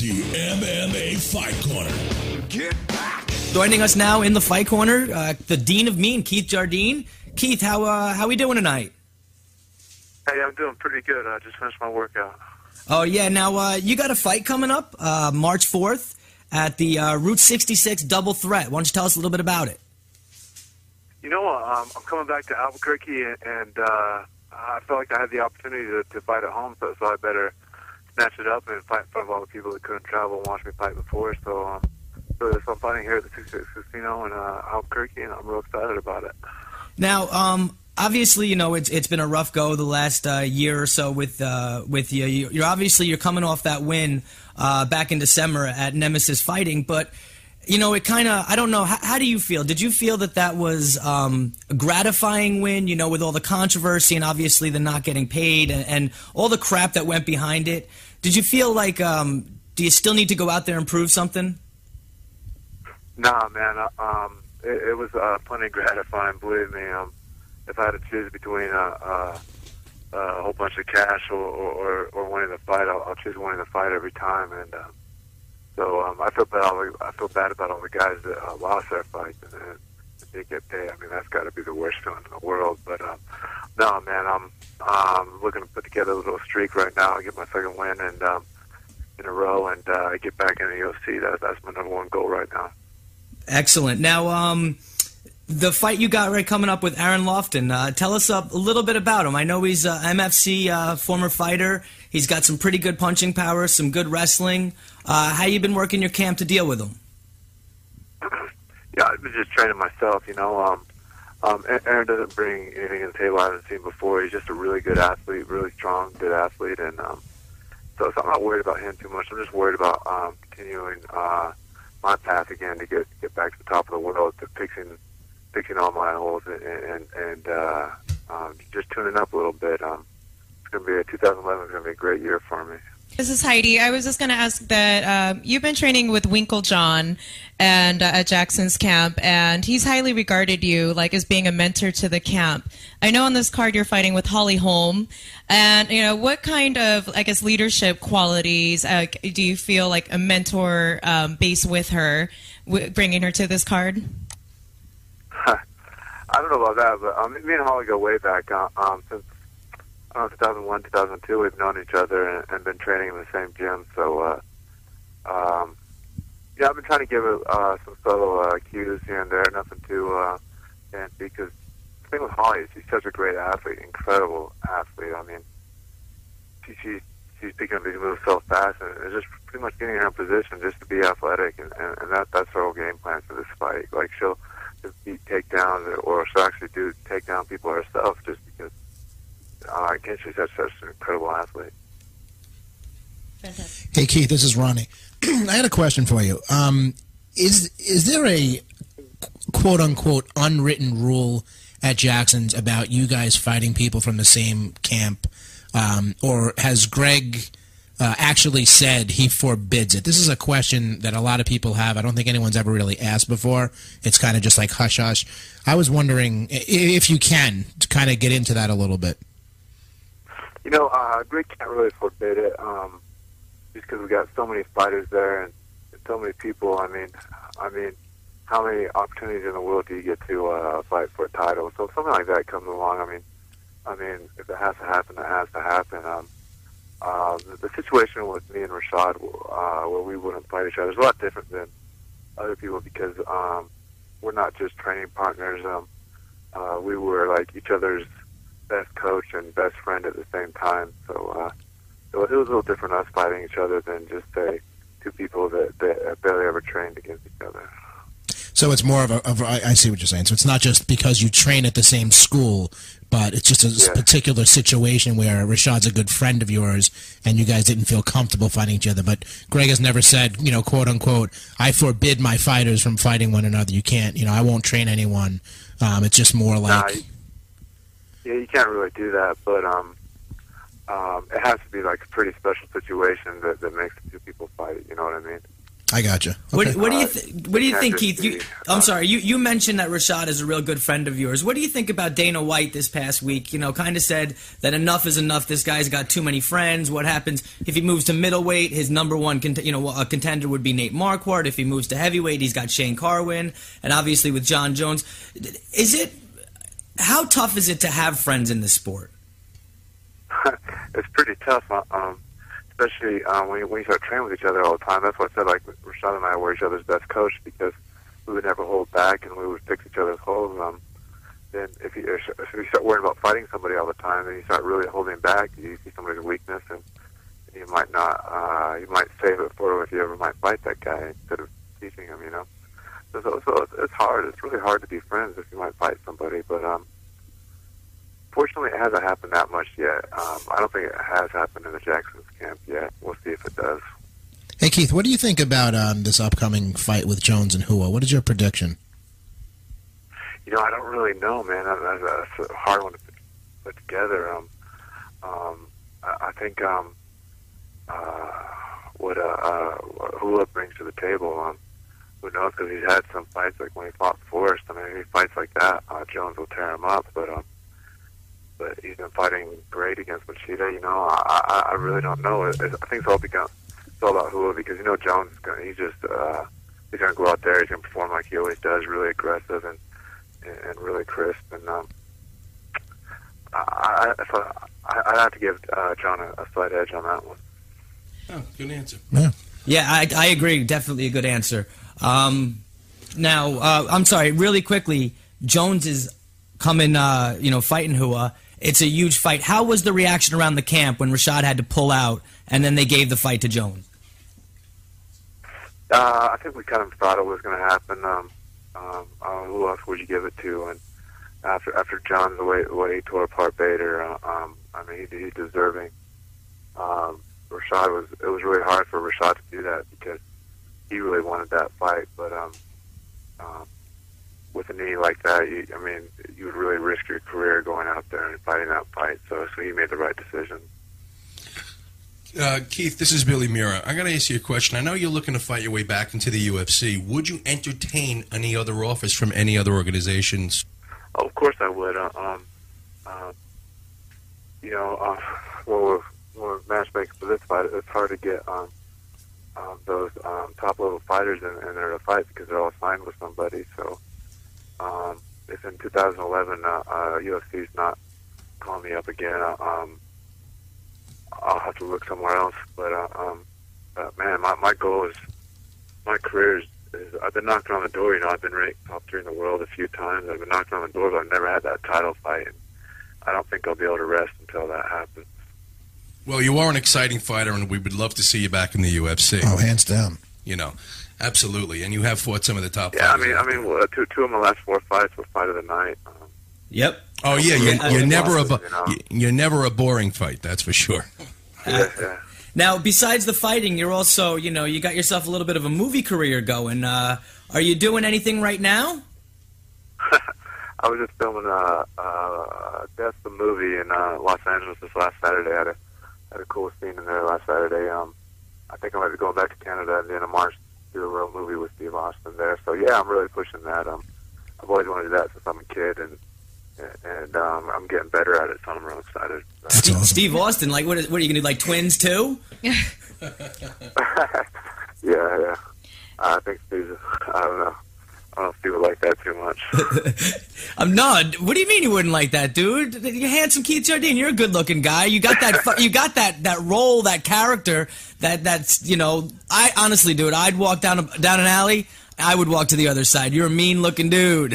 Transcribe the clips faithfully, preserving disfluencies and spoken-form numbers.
The M M A Fight Corner. Get back. Joining us now in the Fight Corner, uh, the Dean of Mean, Keith Jardine. Keith, how uh, how we doing tonight? Hey, I'm doing pretty good. I just finished my workout. Oh yeah, now uh, you got a fight coming up uh, March fourth at the uh, Route sixty-six Double Threat. Why don't you tell us a little bit about it? You know, um, I'm coming back to Albuquerque, and, and uh, I felt like I had the opportunity to, to fight at home, so, so I better snatch it up and fight in front of all the people that couldn't travel and watch me fight before. So, um, so I'm fighting here at the Two Six Casino in uh, Albuquerque, and I'm real excited about it. Now, um, obviously, you know, it's it's been a rough go the last uh, year or so with uh, with you. You're obviously you're coming off that win uh, back in December at Nemesis Fighting, but you know, it kind of, I don't know, how, how do you feel? Did you feel that that was um, a gratifying win, you know, with all the controversy and obviously the not getting paid and, and all the crap that went behind it? Did you feel like, um, do you still need to go out there and prove something? Nah, man, uh, um, it, it was uh, plenty gratifying, believe me. Um, if I had to choose between uh, uh, a whole bunch of cash or, or, or winning the fight, I'll, I'll choose winning the fight every time, and... Uh, So um, I feel bad. I feel bad about all the guys that uh, lost their fights and, and didn't get paid. I mean, that's got to be the worst feeling in the world. But um, no, man, I'm um, looking to put together a little streak right now. I get my second win and um, in a row, and uh, get back in the U F C. That, that's my number one goal right now. Excellent. Now, um, the fight you got right coming up with Aaron Lofton. Uh, tell us up a little bit about him. I know he's an M F C uh, former fighter. He's got some pretty good punching power, some good wrestling. Uh, how you been working your camp to deal with him? Yeah, I've been just training myself, you know. Um, um, Aaron doesn't bring anything to the table I haven't seen before. He's just a really good athlete, really strong, good athlete. And um, so, so I'm not worried about him too much. I'm just worried about um, continuing uh, my path again to get get back to the top of the world, to fixing, fixing all my holes and, and, and uh, um, just tuning up a little bit. Um, It's gonna be a two thousand eleven is gonna be a great year for me. This is Heidi. I was just gonna ask that uh, you've been training with Winkle John and uh, at Jackson's camp, and he's highly regarded you like as being a mentor to the camp. I know on this card you're fighting with Holly Holm, and you know what kind of I guess leadership qualities uh, do you feel like a mentor um, base with her, w bringing her to this card? I don't know about that, but um, me and Holly go way back. Uh, um, since Uh, two thousand one, two thousand two, we've known each other and, and been training in the same gym. So, uh, um, yeah, I've been trying to give it, uh, some subtle uh, cues here and there, nothing too uh, fancy. Because the thing with Holly is she's such a great athlete, incredible athlete. I mean, she, she, she's picking up these moves so fast, and it's just pretty much getting her in position just to be athletic, and, and, and that, that's her whole game plan for this fight. Like, she'll just beat takedowns, or she'll actually do takedown people herself just because. I guess she's such an incredible athlete. Fantastic. Hey Keith, this is Ronnie. I had a question for you. Um, is is there a quote unquote unwritten rule at Jackson's about you guys fighting people from the same camp, um, or has Greg uh, actually said he forbids it? This is a question that a lot of people have. I don't think anyone's ever really asked before. It's kind of just like hush hush. I was wondering if you can kind of get into that a little bit. You know, uh, Greg can't really forbid it, um, just because we've got so many fighters there and, and so many people. I mean, I mean, how many opportunities in the world do you get to uh, fight for a title? So if something like that comes along, I mean, I mean, if it has to happen, it has to happen. Um, uh, the, the situation with me and Rashad, uh, where we wouldn't fight each other, is a lot different than other people because um, we're not just training partners. Um, uh, we were like each other's best coach and best friend at the same time, so uh, it was a little different us fighting each other than just say two people that, that barely ever trained against each other. So it's more of a, of a, I see what you're saying. So it's not just because you train at the same school, but it's just a yeah. particular situation where Rashad's a good friend of yours and you guys didn't feel comfortable fighting each other. But Greg has never said, you know, quote unquote, I forbid my fighters from fighting one another. You can't, you know, I won't train anyone. Um, it's just more like. Nah, yeah, you can't really do that, but um, um, it has to be like a pretty special situation that, that makes the two people fight, you know what I mean? I gotcha. Okay. What, what do you th- What do you think, Keith? You, I'm sorry. You, you mentioned that Rashad is a real good friend of yours. What do you think about Dana White this past week? You know, kind of said that enough is enough. This guy's got too many friends. What happens if he moves to middleweight? His number one, cont- you know, a contender would be Nate Marquardt. If he moves to heavyweight, he's got Shane Carwin, and obviously with John Jones. Is it how tough is it to have friends in this sport? It's pretty tough. Um. Especially um, when, when you start training with each other all the time. That's why I said, like, Rashad and I were each other's best coach, because we would never hold back and we would fix each other's holes. Um, then if you, if you start worrying about fighting somebody all the time, then you start really holding back. You see somebody's weakness, and you might not, uh, you might save it for him if you ever might fight that guy instead of teaching him, you know. So, so, so it's, it's hard. It's really hard to be friends if you might fight somebody. But um, fortunately, it hasn't happened that much yet. Um, I don't think it has happened in the Jackson's camp yet. We'll see if it does. Hey, Keith, what do you think about um, this upcoming fight with Jones and Hua? What is your prediction? You know, I don't really know, man. That's a hard one to put together. Um, um, I think um, uh, what uh, uh, Hua brings to the table, um, who knows, because he's had some fights, like when he fought Forrest. I mean, if he fights like that, uh, Jones will tear him up, but... Um, But he's been fighting great against Machida. You know, I, I, I really don't know. It, it, I think it's all, become, it's all about Hua, because you know Jones is gonna, he's just uh, he's gonna go out there. He's gonna perform like he always does, really aggressive and and, and really crisp. And um, I, I, so I I'd have to give uh, John a, a slight edge on that one. Oh, good answer. Yeah, yeah, I I agree. Definitely a good answer. Um, now uh, I'm sorry. Really quickly, Jones is coming. Uh, you know, fighting Hua. It's a huge fight. How was the reaction around the camp when Rashad had to pull out and then they gave the fight to Jones? Uh, I think we kind of thought it was going to happen. Um, um, uh, who else would you give it to? And after after Jones, the way, the way he tore apart Bader, uh, um, I mean, he, he's deserving. Um, Rashad was, it was really hard for Rashad to do that because he really wanted that fight. But um, um, with a knee like that, you, I mean, you would really risk your career going out there and fighting that fight. So, so you made the right decision. Uh, Keith, this is Billy Mira. I'm going to ask you a question. I know you're looking to fight your way back into the U F C. Would you entertain any other offers from any other organizations? Oh, of course I would. Uh, um, uh, you know, uh, well, we're, we're matchmaking for this fight. It's hard to get um, uh, those um, top-level fighters in, in there to fight because they're all signed with somebody. So. Um, if in two thousand eleven uh, uh, U F C's not calling me up again, uh, um, I'll have to look somewhere else. But, uh, um, uh, man, my, my goal is, my career is, is, I've been knocking on the door, you know, I've been ranked top three in the world a few times. I've been knocking on the door, but I've never had that title fight. And I don't think I'll be able to rest until that happens. Well, you are an exciting fighter, and we would love to see you back in the U F C. Oh, hands down. You know. Absolutely, and you have fought some of the top. Yeah, I mean, I mean, well, two two of my last four fights were fight of the night. Um, yep. Oh yeah, you're, you're, you're never losses, a you know? You're never a boring fight. That's for sure. Uh, yeah. Now, besides the fighting, you're also you know you got yourself a little bit of a movie career going. Uh, are you doing anything right now? I was just filming uh, uh, Death the Movie in uh, Los Angeles this last Saturday. I had a had a cool scene in there last Saturday. Um, I think I might be going back to Canada at the end of March. Do a real movie with Steve Austin there, so yeah, I'm really pushing that. Um, I've always wanted to do that since I'm a kid, and and um, I'm getting better at it, so I'm real excited. Steve, awesome. Steve Austin, like, what, is, what are you gonna do? Like twins too? yeah, yeah. I think Steve's. I don't know. I don't know if Steve would like that too much. I'm not. What do you mean you wouldn't like that, dude? You're handsome, Keith Jardine. You're a good-looking guy. You got that. You got that. That role. That character. That that's you know. I honestly, dude, I'd walk down a, down an alley. I would walk to the other side. You're a mean-looking dude.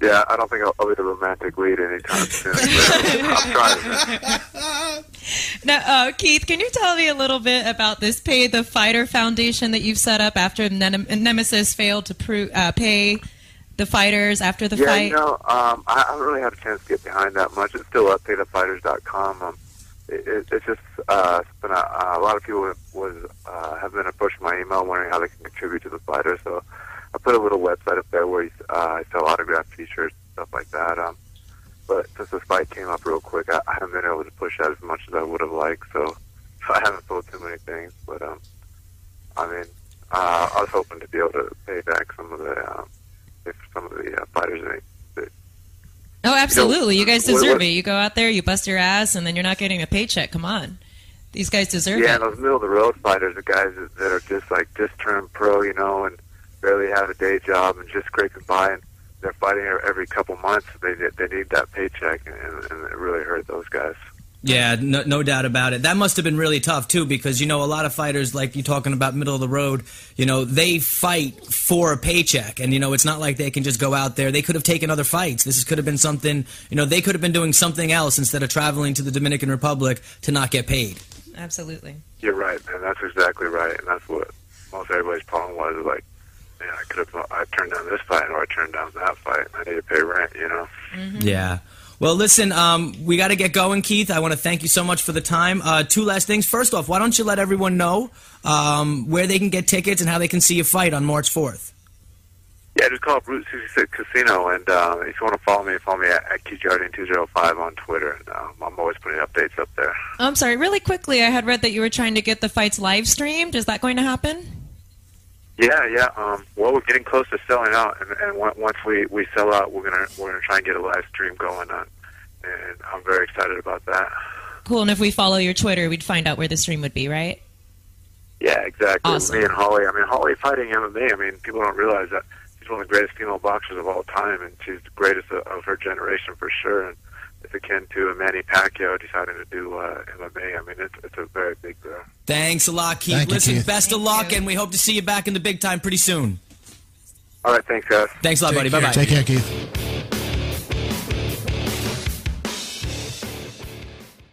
Yeah, I don't think I'll, I'll be the romantic lead anytime soon. I'm trying. Now, uh, Keith, can you tell me a little bit about this Pay the Fighter Foundation that you've set up after Nem- Nemesis failed to pro- uh, pay the fighters after the yeah, fight? Yeah, you know, um, I haven't really had a chance to get behind that much. It's still up, pay the fighters dot com. Um, it, it, it's just uh, been a, a lot of people have, was, uh, have been approaching my email wondering how they can contribute to the fighters, so... I put a little website up there where you, uh, I sell autographed T-shirts and stuff like that. Um, but since this fight came up real quick, I, I haven't been able to push that as much as I would have liked. So, so I haven't sold too many things. But um, I mean, uh, I was hoping to be able to pay back some of the uh, if some of the uh, fighters that. Oh, absolutely. You, know, you guys deserve what, what, it. You go out there, you bust your ass, and then you're not getting a paycheck. Come on. These guys deserve yeah, it. Yeah, those middle-of-the-road fighters, the guys that, that are just, like, just turned pro, you know, and barely have a day job and just scraping by, and they're fighting every couple months. They they need that paycheck, and, and it really hurt those guys. Yeah, no, no doubt about it. That must have been really tough, too, because, you know, a lot of fighters, like you're talking about middle-of-the-road, you know, they fight for a paycheck. And, you know, it's not like they can just go out there. They could have taken other fights. This could have been something, you know, they could have been doing something else instead of traveling to the Dominican Republic to not get paid. Absolutely. You're right, man. That's exactly right. And that's what most everybody's problem was, like, man, I could have I turned down this fight or I turned down that fight. And I need to pay rent, you know? Mm-hmm. Yeah. Well, listen, um, we got to get going, Keith. I want to thank you so much for the time. Uh, two last things. First off, why don't you let everyone know um, where they can get tickets and how they can see you fight on March fourth? Yeah, just call up Route sixty-six Casino, and uh, if you want to follow me, follow me at, at Keith Jardine two oh five on Twitter. And um, I'm always putting updates up there. I'm sorry, really quickly, I had read that you were trying to get the fights live streamed. Is that going to happen? Yeah, yeah. Um, well, we're getting close to selling out, and, and once we, we sell out, we're gonna we're gonna try and get a live stream going on, and I'm very excited about that. Cool. And if we follow your Twitter, we'd find out where the stream would be, right? Yeah, exactly. Awesome. Me and Holly. I mean, Holly fighting M M A. I mean, people don't realize that she's one of the greatest female boxers of all time, and she's the greatest of, of her generation for sure. And it's akin to a Manny Pacquiao deciding to do uh, M M A. I mean, it's, it's a very big deal. Thanks a lot, Keith. Thank Listen, you, Keith. Best Thank of luck, you. And we hope to see you back in the big time pretty soon. All right, thanks, guys. Thanks a lot, Take buddy. Bye-bye. Take care, Keith.